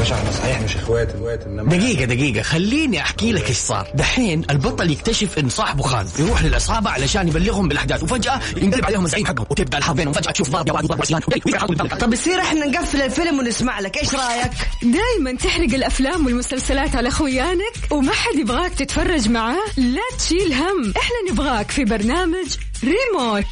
باشا احنا صحيح مش اخوات الوقت انما دقيقة خليني احكي لك ايش صار. دحين البطل يكتشف ان صاحبه خان يروح للعصابة علشان يبلغهم بالاحداث وفجأة ينقلب عليهم زعيم حقهم وتبدا الحرب بينهم فجأة تشوف ضرب وعدوان وعصيان. طب يصير احنا نقفل الفيلم ونسمع لك، ايش رايك؟ دايما تحرق الافلام والمسلسلات على خويانك وما حد يبغاك تتفرج معاه، لا تشيل هم، احنا نبغاك في برنامج ريموت.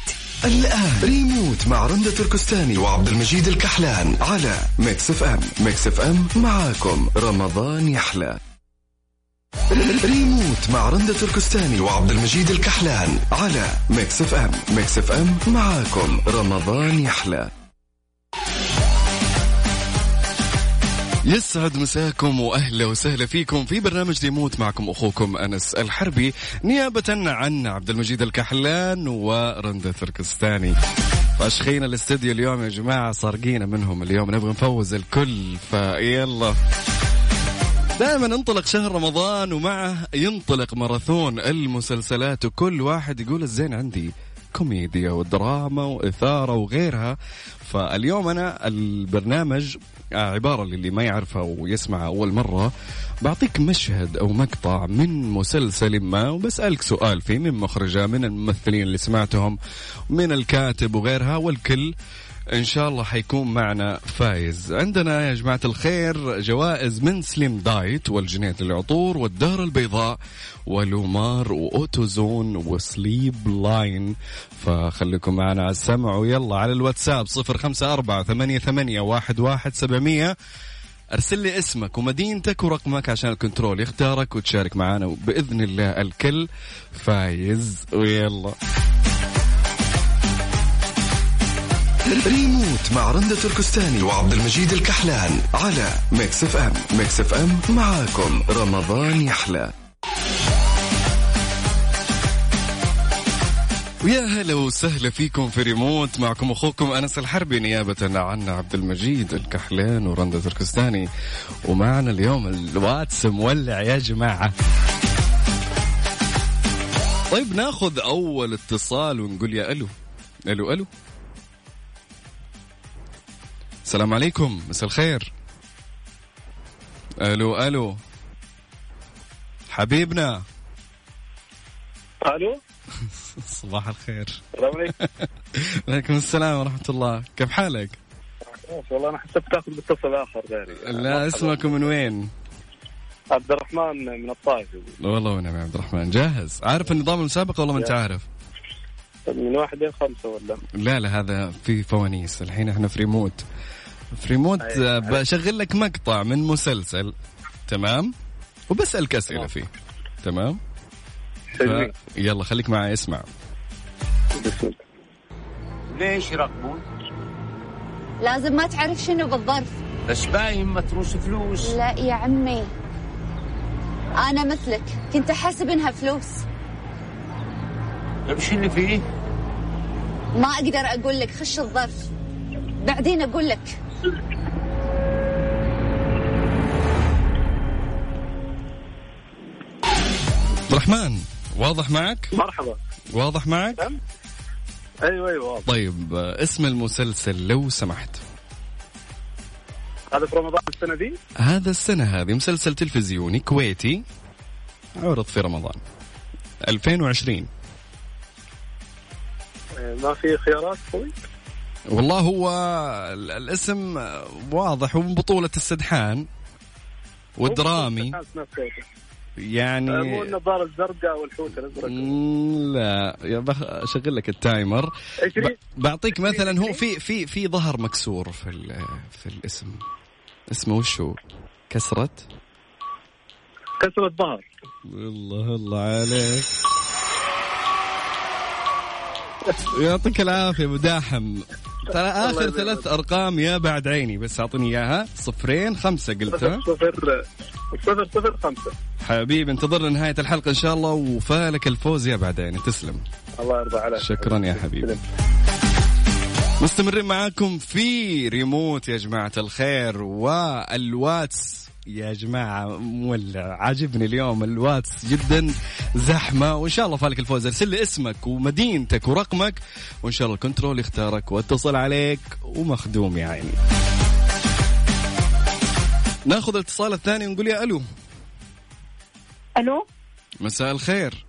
الآن ريموت مع رندة تركستاني وعبد المجيد الكحلان على ميكس اف ام. ميكس اف ام معاكم رمضان يحلى. ريموت مع رندة تركستاني وعبد المجيد الكحلان على ميكس اف ام. ميكس اف ام معاكم رمضان يحلى. يسعد مساكم وأهلا وسهلا فيكم في برنامج ريموت، معكم أخوكم أنس الحربي نيابة عن عبد المجيد الكحلان ورندة تركستاني. أشخينا الاستديو اليوم يا جماعة سارقينا منهم، اليوم نبغى نفوز الكل، فيلا دائما انطلق شهر رمضان ومعه ينطلق ماراثون المسلسلات، وكل واحد يقول الزين عندي كوميديا ودراما وإثارة وغيرها. فاليوم أنا البرنامج عبارة للي ما يعرفها ويسمعها أول مرة، بعطيك مشهد أو مقطع من مسلسل ما وبسألك سؤال فيه، من مخرجة، من الممثلين اللي سمعتهم، من الكاتب وغيرها، والكل إن شاء الله حيكون معنا فايز. عندنا يا جماعة الخير جوائز من سليم دايت والجنية للعطور والدار البيضاء ولومار وأوتوزون وسليب لاين، فخليكم معنا على السمع ويلا على الواتساب 0548811700. أرسل لي اسمك ومدينتك ورقمك عشان الكنترول يختارك وتشارك معنا، وبإذن الله الكل فايز. ويلا ريموت مع رندة تركستاني وعبد المجيد الكحلان على ميكس اف ام. ميكس اف ام معاكم رمضان يحلى. ويا هلا وسهلا فيكم في ريموت، معكم أخوكم أنس الحربي نيابة عن عبد المجيد الكحلان ورندة تركستاني، ومعنا اليوم الواتس مولع يا جماعة. طيب ناخذ أول اتصال ونقول يا ألو. ألو ألو، السلام عليكم، مساء الخير. الو الو حبيبنا. الو صباح الخير. السلام عليكم. وعليكم السلام ورحمه الله، كيف حالك؟ والله انا حسبت تاخذ باتصال اخر غيري. لا اسمك من وين؟ عبد الرحمن من الطائف. والله ونعم يا عبد الرحمن. جاهز؟ عارف النظام المسابقه ولا ما انت عارف؟ من 1 إلى 5 ولا لا هذا في فوانيس. الحين احنا في ريموت، بشغل لك مقطع من مسلسل، تمام؟ وبسألك أسئلة فيه، تمام؟ يلا خليك معي. اسمع، ليش يراقبون؟ لازم ما تعرف شنو بالظرف. بس باين متروس فلوس. لا يا عمي أنا مثلك كنت أحسب إنها فلوس. طيب شو اللي فيه؟ ما أقدر أقول لك، خش الظرف بعدين أقول لك. رحمن واضح معك؟ مرحبا. واضح معك؟ أيوة واضح. طيب اسم المسلسل لو سمحت؟ هذا في رمضان السنة دي؟ هذا السنة هذه مسلسل تلفزيوني كويتي عرض في رمضان 2020. ما في خيارات قوي؟ والله هو الاسم واضح، ومن بطولة السدحان والدرامي. يعني مو النظارة الزرقاء والحوت الأزرق. لا يا شغل لك التايمر. بعطيك مثلا هو في ظهر مكسور في الاسم. اسمه وشو؟ كسرة ظهر. الله عليك يعطيك العافية مداحم. ترى آخر 3 أرقام يا بعد عيني، بس أعطني إياها. 025 قلتها. 0005. حبيبي انتظر نهاية الحلقة إن شاء الله وفالك الفوز يا بعد عيني. تسلم، الله يرضى عليك. شكرا يا حبيبي. مستمرين معاكم في ريموت يا جماعة الخير، والواتس يا جماعة مولع. عاجبني اليوم الواتس جدا زحمة، وإن شاء الله فالك الفوز. ارسل لي اسمك ومدينتك ورقمك وإن شاء الله الكنترول يختارك واتصل عليك ومخدوم يا عيني. ناخذ الاتصال الثاني ونقول يا الو. الو مساء الخير.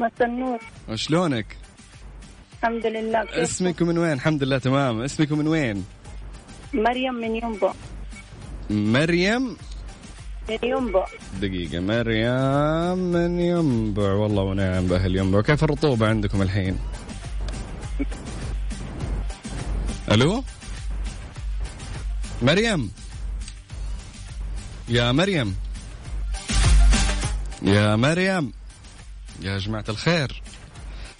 مساء النور. شلونك؟ الحمد لله. اسمك من وين؟ الحمد لله تمام. اسمك من وين؟ مريم من ينبع. مريم من ينبع. دقيقة، مريم من ينبع. والله ونعم بأهل ينبع. كيف الرطوبة عندكم الحين؟ ألو مريم، يا مريم، يا مريم، يا جماعة الخير،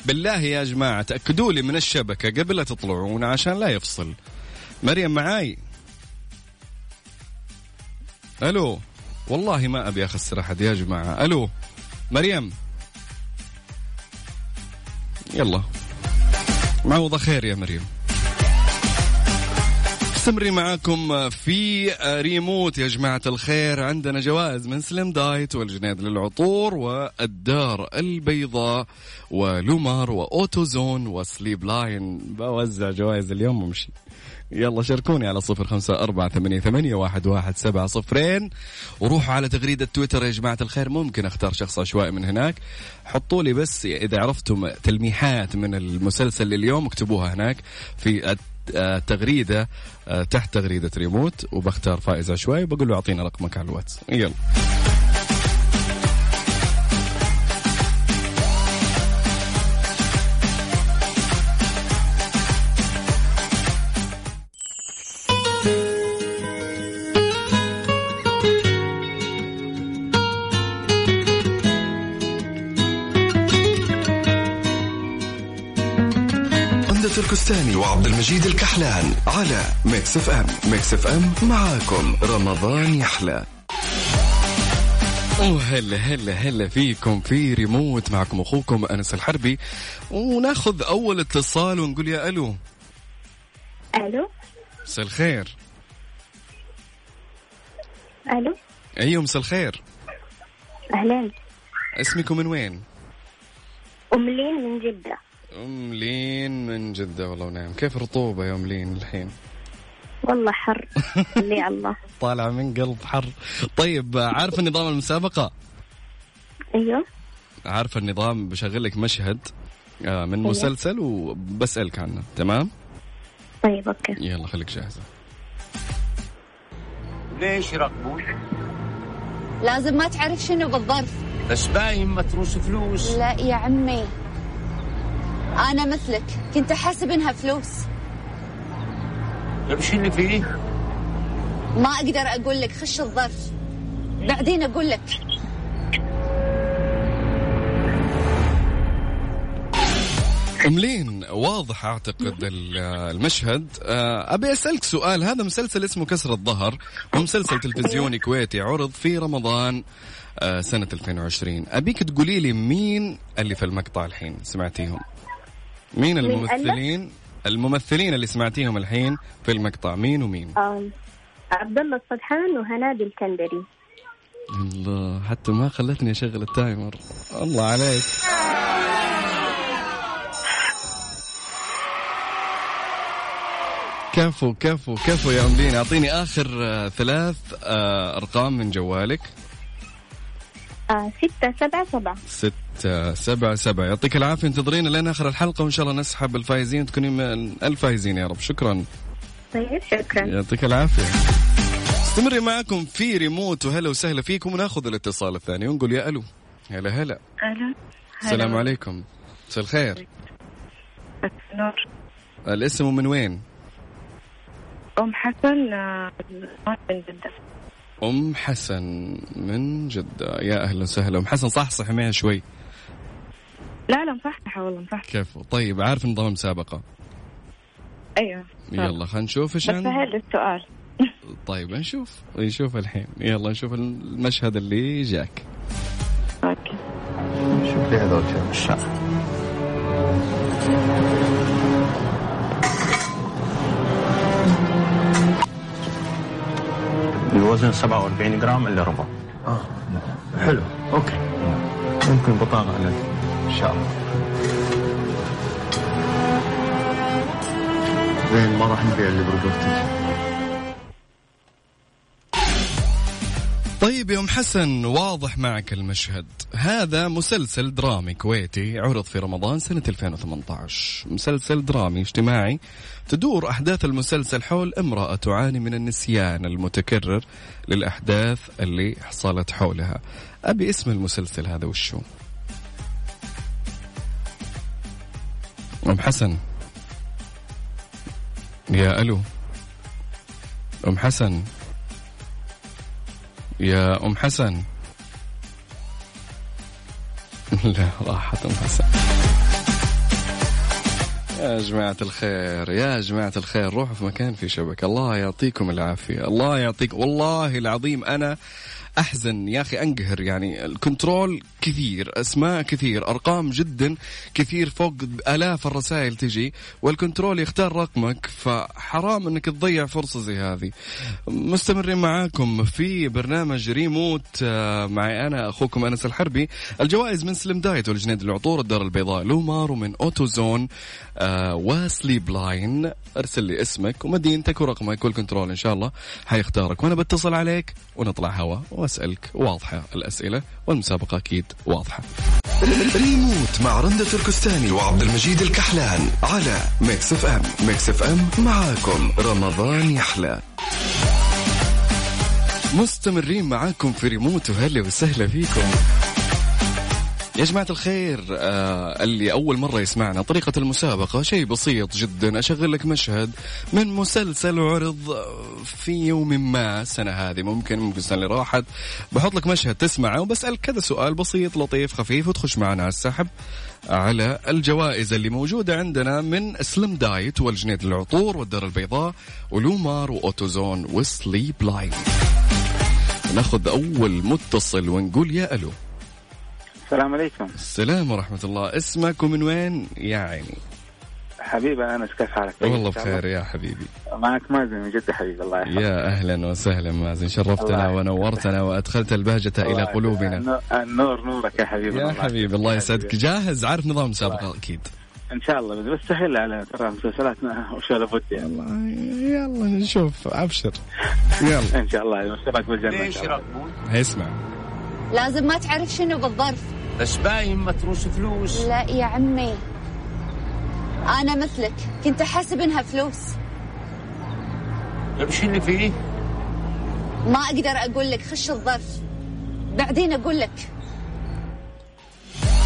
بالله يا جماعة تأكدوا لي من الشبكة قبل لا تطلعون عشان لا يفصل. مريم معاي؟ ألو، والله ما أبي أخسر أحد يا جماعة. ألو مريم، يلا معوضة خير يا مريم. استمري معاكم في ريموت يا جماعة الخير. عندنا جوائز من سليم دايت والجنيد للعطور والدار البيضاء ولومار وأوتوزون وسليب لاين. بوزع جوائز اليوم ومشي. يلا شاركوني على 0548811700 وروحوا على تغريدة تويتر يا جماعة الخير، ممكن اختار شخص عشوائي من هناك. حطوا لي بس إذا عرفتم تلميحات من المسلسل اليوم اكتبوها هناك في تغريدة تحت تغريدة ريموت، وبختار فائز عشوائي وبقول له اعطينا رقمك على الواتس. يلا تركستاني وعبد المجيد الكحلان على ميكس اف ام. ميكس اف ام معاكم رمضان يحلى. وهلا هلا هلا فيكم في ريموت. معكم اخوكم أنس الحربي، وناخذ اول اتصال ونقول يا الو. الو مساء الخير. الو ايوه مساء الخير. اهلا. اسمكم من وين؟ أملين من جدة. أم لين من جدة. والله ونعم. كيف رطوبة يا أم لين الحين؟ والله حر لي الله. طالعة من قلب حر. طيب عارف النظام المسابقة؟ أيوه عارف النظام. بشغلك مشهد من مسلسل وبسألك عنه، تمام؟ طيب أوكي يلا خليك جاهزة. ليش يرقبوك؟ لازم ما تعرف شنو بالظرف. بس باين متروس فلوس. لا يا عمي أنا مثلك كنت أحسب إنها فلوس. إيش اللي فيه؟ ما أقدر أقول لك، خش الظرف بعدين أقول لك. أملين واضح أعتقد المشهد. أبي أسألك سؤال. هذا مسلسل اسمه كسر الظهر، ومسلسل تلفزيوني كويتي عرض في رمضان سنة 2020. أبيك تقولي لي مين اللي في المقطع الحين سمعتيهم؟ مين الممثلين اللي سمعتيهم الحين في المقطع؟ مين ومين؟ عبد الله السدحان وهنادي الكندري. الله حتى ما خلتني أشغل التايمر. الله عليك. كفو كفو كفو يا أملين. أعطيني آخر ثلاث أرقام من جوالك. 677. 677. يعطيك العافية. انتظرين لين آخر الحلقة وإن شاء الله نسحب الفائزين، تكونين من الفائزين يا رب. شكرا. طيب شكرا. يعطيك العافية. استمري معكم في ريموت. وهلا وسهلا فيكم. وناخذ الاتصال الثاني ونقول يا ألو. هلا هلا. ألو. السلام عليكم. مساء الخير. نور. الاسم من وين؟ أم حسن من جدة. أم حسن من جدة. يا أهلا وسهلا أم حسن. صحصح معها شوي. لا لا مصحصحة والله مصحصحة. كيف؟ طيب عارف نظام المسابقة؟ أيوة. يلا خلينا نشوف إيش. بس هل السؤال؟ طيب نشوف الحين. يلا نشوف المشهد اللي جاك. أوكي. شوف لي هذول كم الشهر. الوزن 47 جرام إلا ربع. حلو أوكي. ممكن بطاقة لك إن شاء الله. زين ما راح نبيع اللي برودكتك. طيب يا أم حسن، واضح معك المشهد. هذا مسلسل درامي كويتي عرض في رمضان سنة 2018، مسلسل درامي اجتماعي تدور أحداث المسلسل حول امرأة تعاني من النسيان المتكرر للأحداث اللي حصلت حولها. أبي اسم المسلسل هذا وشو؟ أم حسن، يا ألو أم حسن، يا أم حسن. لا، راحت أم حسن. يا جماعة الخير، يا جماعة الخير، روحوا في مكان في شبكة. الله يعطيكم العافية، الله يعطيك. والله العظيم أنا أحزن يا أخي، أنقهر. يعني الكنترول كثير، أسماء كثير، أرقام جدا كثير، فوق آلاف الرسائل تجي، والكنترول يختار رقمك، فحرام أنك تضيع فرصة زي هذه. مستمرين معاكم في برنامج ريموت، معي أنا أخوكم أنس الحربي. الجوائز من سليم دايت والجنيد العطور، الدار البيضاء، لومار، ومن أوتوزون وسليب لاين. أرسل لي اسمك ومدينتك ورقمك والكنترول إن شاء الله حيختارك، وأنا بتصل عليك ونطلع هوا وأسألك. واضحة الأسئلة والمسابقة أكيد واضحة. ريموت مع رندة تركستاني وعبد المجيد الكحلان على ميكس اف ام. ميكس اف ام معاكم رمضان يحلى. مستمرين معاكم في ريموت، وهلا وسهلا فيكم يا جماعة الخير. اللي أول مرة يسمعنا، طريقة المسابقة شيء بسيط جدا. أشغل لك مشهد من مسلسل عرض في يوم ما، سنة هذه ممكن السنة اللي راحت، بحط لك مشهد تسمعه وبسأل كذا سؤال بسيط لطيف خفيف، وتخش معنا على السحب على الجوائز اللي موجودة عندنا من سليم دايت والجنيد العطور والدار البيضاء ولومار وأوتوزون وسليب لاين. ناخذ أول متصل ونقول يا ألو. السلام عليكم. السلام ورحمة الله. اسمك ومن وين يا عيني؟ حبيبي أنا كيف حالك؟ والله بخير يا حبيبي. معك مازن من جدة حبيبي. الله يحفظك. يا أهلا وسهلا مازن، شرفتنا ونورتنا وأدخلت البهجة إلى قلوبنا. النور نورك يا حبيبي. يا حبيبي الله يسعدك. جاهز؟ عارف نظام المسابقة أكيد إن شاء الله، بس سهل على ترى مسلسلاتنا وش لابد يعني. يلا نشوف، أبشر يلا. إن شاء الله مسابقة بالجنة. ليش ربون؟ اسمع، لازم ما تعرف شنو بالظرف. بس باين متروس فلوس. لا يا عمي، أنا مثلك كنت أحسب إنها فلوس. وش اللي فيه؟ ما أقدر أقول لك، خش الظرف بعدين أقول لك.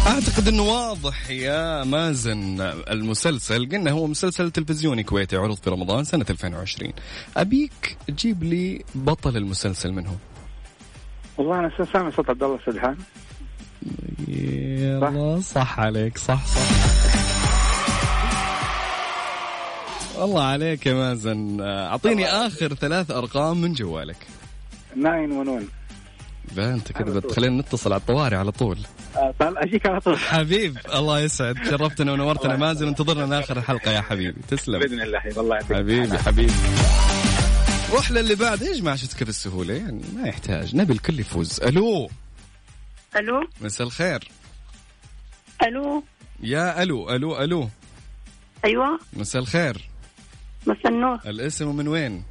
أعتقد أنه واضح يا مازن. المسلسل قلنا هو مسلسل تلفزيوني كويتي عرض في رمضان سنة 2020. أبيك تجيب لي بطل المسلسل منهم. والله أنا سامع صوت عبد الله السدحان. يلا صح عليك، صح. والله عليك يا مازن. أعطيني آخر ثلاث أرقام من جوالك. 911. لا أنت كده بتخلينا نتصل على الطوارئ على طول. طال أجيك على طول حبيب. الله يسعد، شرفتنا ونورتنا مازن. انتظرنا آخر الحلقة يا حبيبي. تسلم بإذن الله. والله يعطيك حبيبي. روح للي بعد يا جماعة. شفت كيف السهولة؟ يعني ما يحتاج، نبي الكل يفوز. ألو مساء الخير. ألو يا ألو. أيوة مساء الخير. مساء النور. الاسم ومن وين؟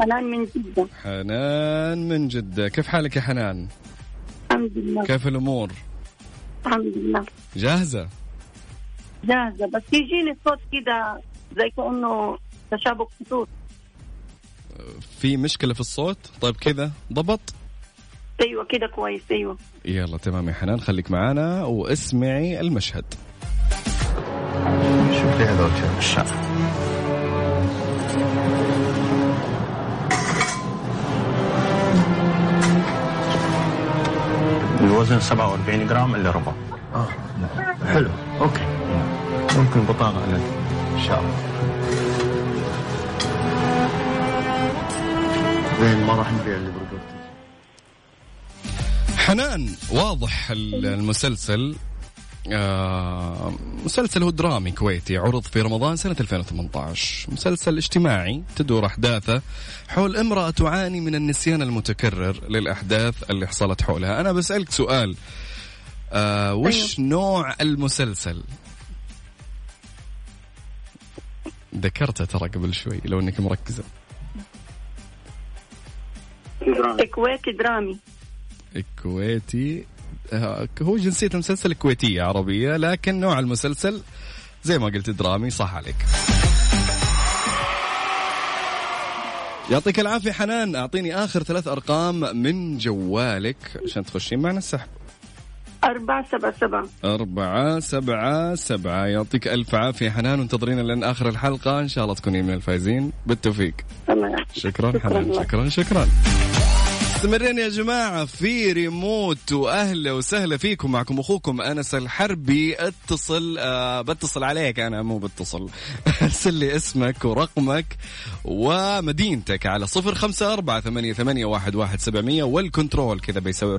حنان من جدة. حنان من جدة، كيف حالك يا حنان؟ الحمد لله. كيف الأمور؟ الحمد لله. جاهزة بس يجيني صوت كده زي كأنه تشابك خطوط. في مشكلة في الصوت؟ طيب كذا ضبط؟ أيوة كذا كويس. أيوة يلا تمام يا حنان، خليك معانا واسمعي المشهد. شوف لي هذول الشعر. الوزن 47 جرام إلا ربع. حلو أوكي، ممكن بطاقة لك إن شاء الله. ما راح نبيع اللي برقبتي. حنان واضح المسلسل، مسلسل هو درامي كويتي عرض في رمضان سنة 2018، مسلسل اجتماعي تدور أحداثه حول امرأة تعاني من النسيان المتكرر للأحداث اللي حصلت حولها. أنا بسألك سؤال، وش نوع المسلسل؟ ذكرته ترى قبل شوي لو أنك مركزة. درامي. الكويتي هو جنسية المسلسل كويتية عربية لكن نوع المسلسل زي ما قلت درامي. صح عليك. يعطيك العافية حنان. أعطيني آخر 3 أرقام من جوالك عشان تخشين معنا السحب. 477. 477. يعطيك ألف عافية حنان، وانتظرينا لين آخر الحلقة إن شاء الله تكونين من الفائزين بالتوفيق. شكرا حنان. شكرا شكرا. مستمرين يا جماعة في ريموت، وأهلا وسهلا فيكم. معكم أخوكم أنس الحربي. بتصل عليك أنا، مو بتصل أرسل لي اسمك ورقمك ومدينتك على 0548811700 والكنترول كذا بيسوي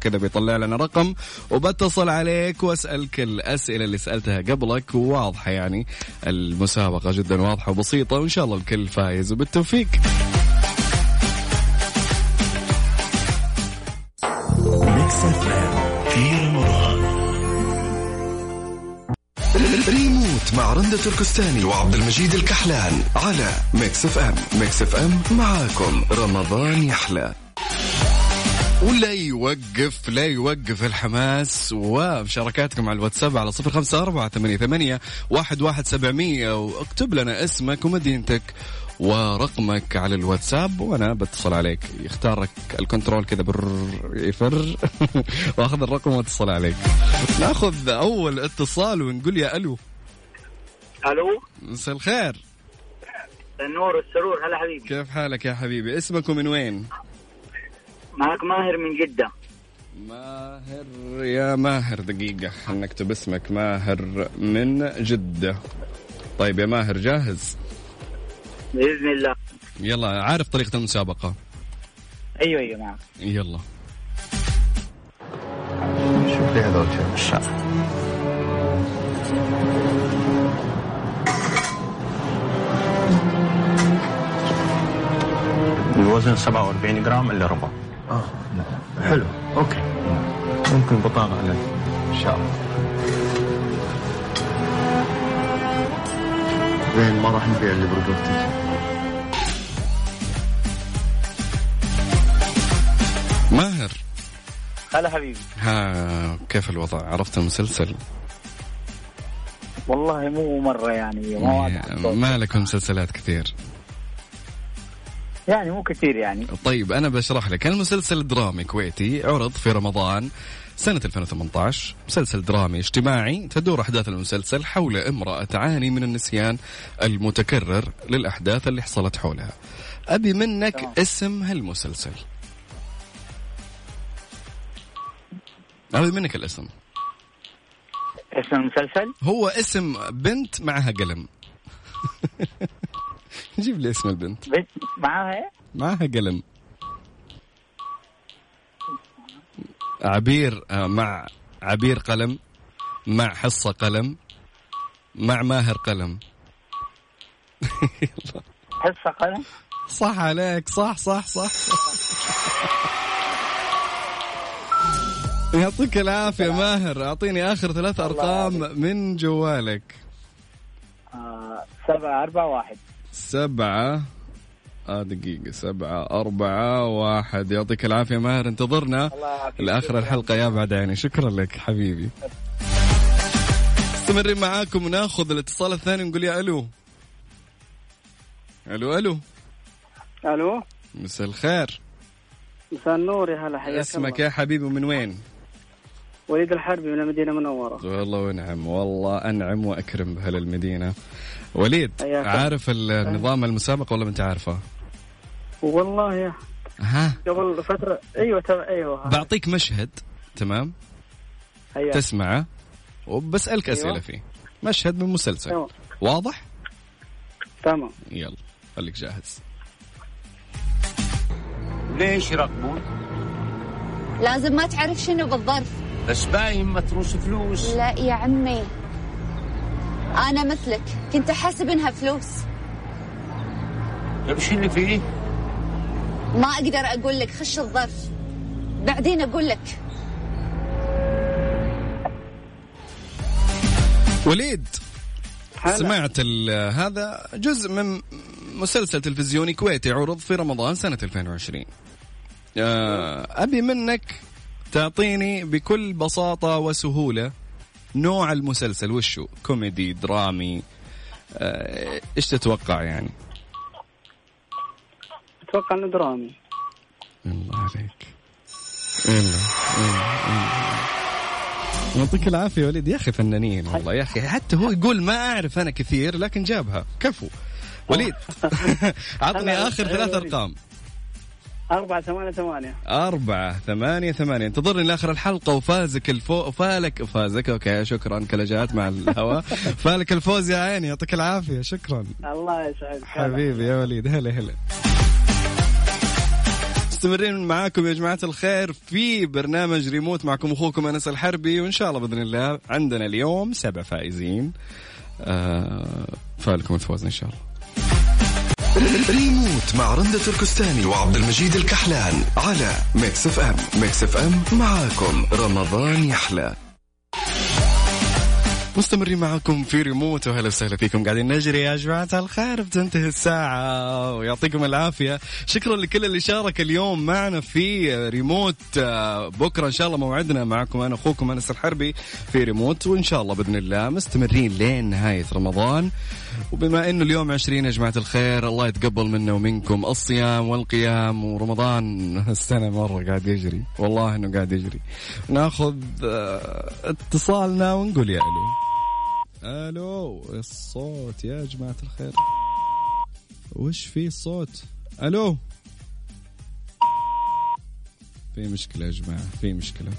كذا بيطلع لنا رقم وبتصل عليك وأسألك الأسئلة اللي سألتها قبلك. واضحة يعني المسابقة جدا واضحة وبسيطة، وإن شاء الله الكل فايز وبالتوفيق. ريموت مع رندة تركستاني وعبد المجيد الكحلان على ميكس اف ام. ميكس اف ام معاكم رمضان يحلى. ولا يوقف لا يوقف الحماس ومشاركاتكم على الواتساب على 0548811700 واكتب لنا اسمك ومدينتك ورقمك على الواتساب وانا بتصل عليك. يختارك الكنترول كذا يفر واخذ الرقم واتصل عليك. ناخذ اول اتصال ونقول يا الو. الو مساء الخير. النور والسرور. هلا حبيبي، كيف حالك يا حبيبي؟ اسمك ومن وين؟ معك ماهر من جدة. ماهر يا ماهر، دقيقة نكتب اسمك. ماهر من جدة. طيب يا ماهر جاهز؟ بإذن الله. يلا، عارف طريقة المسابقة؟ أيوة معك. يلا شوف لي هذول شيء الشعر. الوزن 47 جرام إلا ربع. لا. حلو أوكي. ممكن بطاقة لك إن شاء الله. زين، ما راح نبيع اللي برودكتك. ماهر. هلا حبيبي. ها كيف الوضع؟ عرفت المسلسل؟ والله مو مرة يعني. ما لكم مسلسلات كثير يعني، مو كثير يعني. طيب أنا بشرح لك. المسلسل درامي كويتي عرض في رمضان سنة 2018. مسلسل درامي اجتماعي تدور أحداث المسلسل حول امرأة تعاني من النسيان المتكرر للأحداث اللي حصلت حولها. أبي منك اسم هالمسلسل. أبي منك الاسم. اسم المسلسل هو اسم بنت معها قلم. جيب لي اسم البنت. بنت معها قلم. عبير. مع عبير قلم، مع حصة قلم، مع ماهر قلم. حصة قلم. صح عليك. صح. يعطيك العافية ماهر. أعطيني آخر 3 أرقام من جوالك. 741. 741. يعطيك العافية ماهر، انتظرنا لآخر الحلقة يا بعد عيني. شكرا لك حبيبي. استمرين معاكم وناخذ الاتصال الثاني ونقول يا ألو. ألو. مساء الخير. مساء النور. يا هلا حياك. اسمك يا حبيبي ومن وين؟ وليد الحربي من المدينة المنورة. والله ونعم، والله أنعم وأكرم بهل المدينة. وليد، عارف النظام المسابقة ولا ما أنت عارفه؟ والله يا قبل فترة أيوة. بعطيك مشهد تمام؟ أيوة. تسمعه وبسألك أسئلة فيه. مشهد من مسلسل. واضح؟ تمام. يلا خليك جاهز. ليش يراقبون؟ لازم ما تعرف شنو بالظرف. بس باين متروس فلوس. لا يا عمي، أنا مثلك كنت أحسب إنها فلوس. طيب شو اللي فيه؟ ما أقدر أقول لك، خش الظرف بعدين أقول لك. وليد، سمعت هذا جزء من مسلسل تلفزيوني كويتي عرض في رمضان سنة 2020. أبي منك تعطيني بكل بساطة وسهولة نوع المسلسل، وشو كوميدي درامي، إيش تتوقع يعني؟ أتوقع إنه درامي. الله عليك. يعطيك العافية وليد، يا أخي فنانين والله يا أخي، حتى هو يقول ما أعرف أنا كثير لكن جابها. كفو وليد. عطني آخر 3 أرقام. 4-8-8. 4-8-8. انتظرني لآخر الحلقة وفازك فازك. أوكي شكرا، كلجات مع الهواء. فالك الفوز يا عيني، يعطيك العافية. شكرا. الله يسعدك حبيبي يا وليد. هلا هلا. مستمرين معاكم يا جماعة الخير في برنامج ريموت، معكم أخوكم أنس الحربي، وإن شاء الله بإذن الله عندنا اليوم 7 فائزين. فالكم الفوز إن شاء الله. ريموت مع رندة تركستاني وعبد المجيد الكحلان على ميكس اف ام. ميكس اف ام معاكم رمضان يحلى. مستمرين معكم في ريموت، وهلا وسهلا فيكم. قاعدين نجري يا جماعة الخير، بتنتهي الساعة ويعطيكم العافية. شكرا لكل اللي شارك اليوم معنا في ريموت. بكرة إن شاء الله موعدنا معكم، أنا أخوكم أنس الحربي في ريموت، وإن شاء الله بإذن الله مستمرين لين نهاية رمضان. وبما إنه اليوم 20 يا جماعة الخير، الله يتقبل منا ومنكم الصيام والقيام ورمضان. السنة مرة قاعد يجري، والله إنه قاعد يجري. ناخذ اتصالنا ونقول يا ألو. الو الصوت يا جماعة الخير، وش في الصوت؟ الو، في مشكلة يا جماعة، في مشكلة.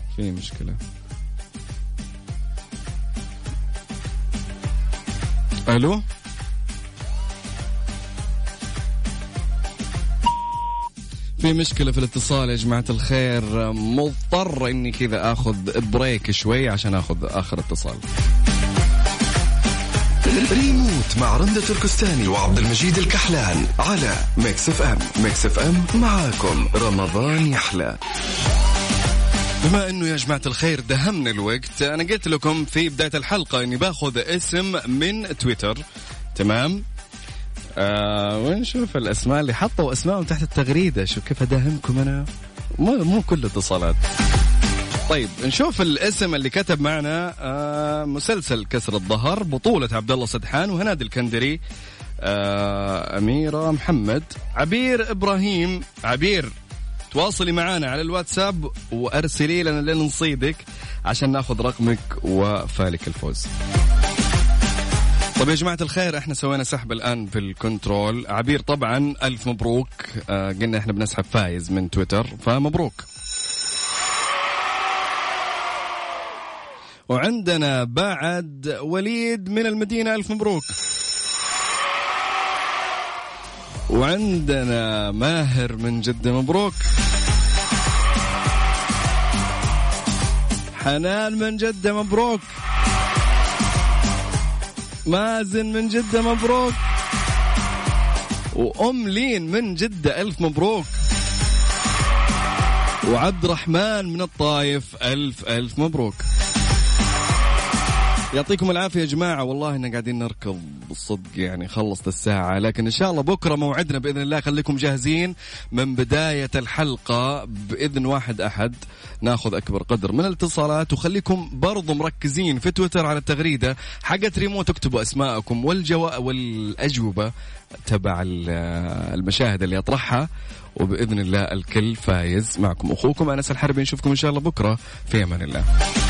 الو في مشكلة في الاتصال يا جماعة الخير، مضطر اني كذا اخذ بريك شوي عشان اخذ اخر اتصال. ريموت مع رندة تركستاني وعبد المجيد الكحلان على ميكس اف ام. ميكس اف ام معاكم رمضان يحلى. بما انه يا جماعة الخير دهمنا الوقت، انا قلت لكم في بداية الحلقة اني باخذ اسم من تويتر، تمام؟ ونشوف الاسماء اللي حطوا اسمائهم تحت التغريدة. شوف كيف ادهمكم انا، مو كل اتصالات. طيب نشوف الاسم اللي كتب معنا. مسلسل كسر الظهر، بطولة عبد الله السدحان وهناد الكندري، أميرة محمد، عبير إبراهيم. عبير تواصلي معنا على الواتساب وأرسلي لنا لين نصيدك عشان ناخذ رقمك وفالك الفوز. طيب يا جماعة الخير، احنا سوينا سحب الآن في الكنترول. عبير طبعا ألف مبروك، قلنا احنا بنسحب فايز من تويتر، فمبروك. وعندنا بعد وليد من المدينة، ألف مبروك. وعندنا ماهر من جدة، مبروك. حنان من جدة، مبروك. مازن من جدة، مبروك. وأم لين من جدة، ألف مبروك. وعبد الرحمن من الطايف، ألف مبروك. يعطيكم العافية يا جماعة، والله إننا قاعدين نركض بالصدق يعني، خلصت الساعة، لكن إن شاء الله بكرة موعدنا بإذن الله. خليكم جاهزين من بداية الحلقة بإذن واحد أحد، ناخذ أكبر قدر من الاتصالات. وخليكم برضو مركزين في تويتر على التغريدة حقة ريموت، تكتبوا أسماءكم والأجوبة تبع المشاهد اللي أطرحها، وبإذن الله الكل فايز. معكم أخوكم أنس الحربي، نشوفكم إن شاء الله بكرة في أمان الله.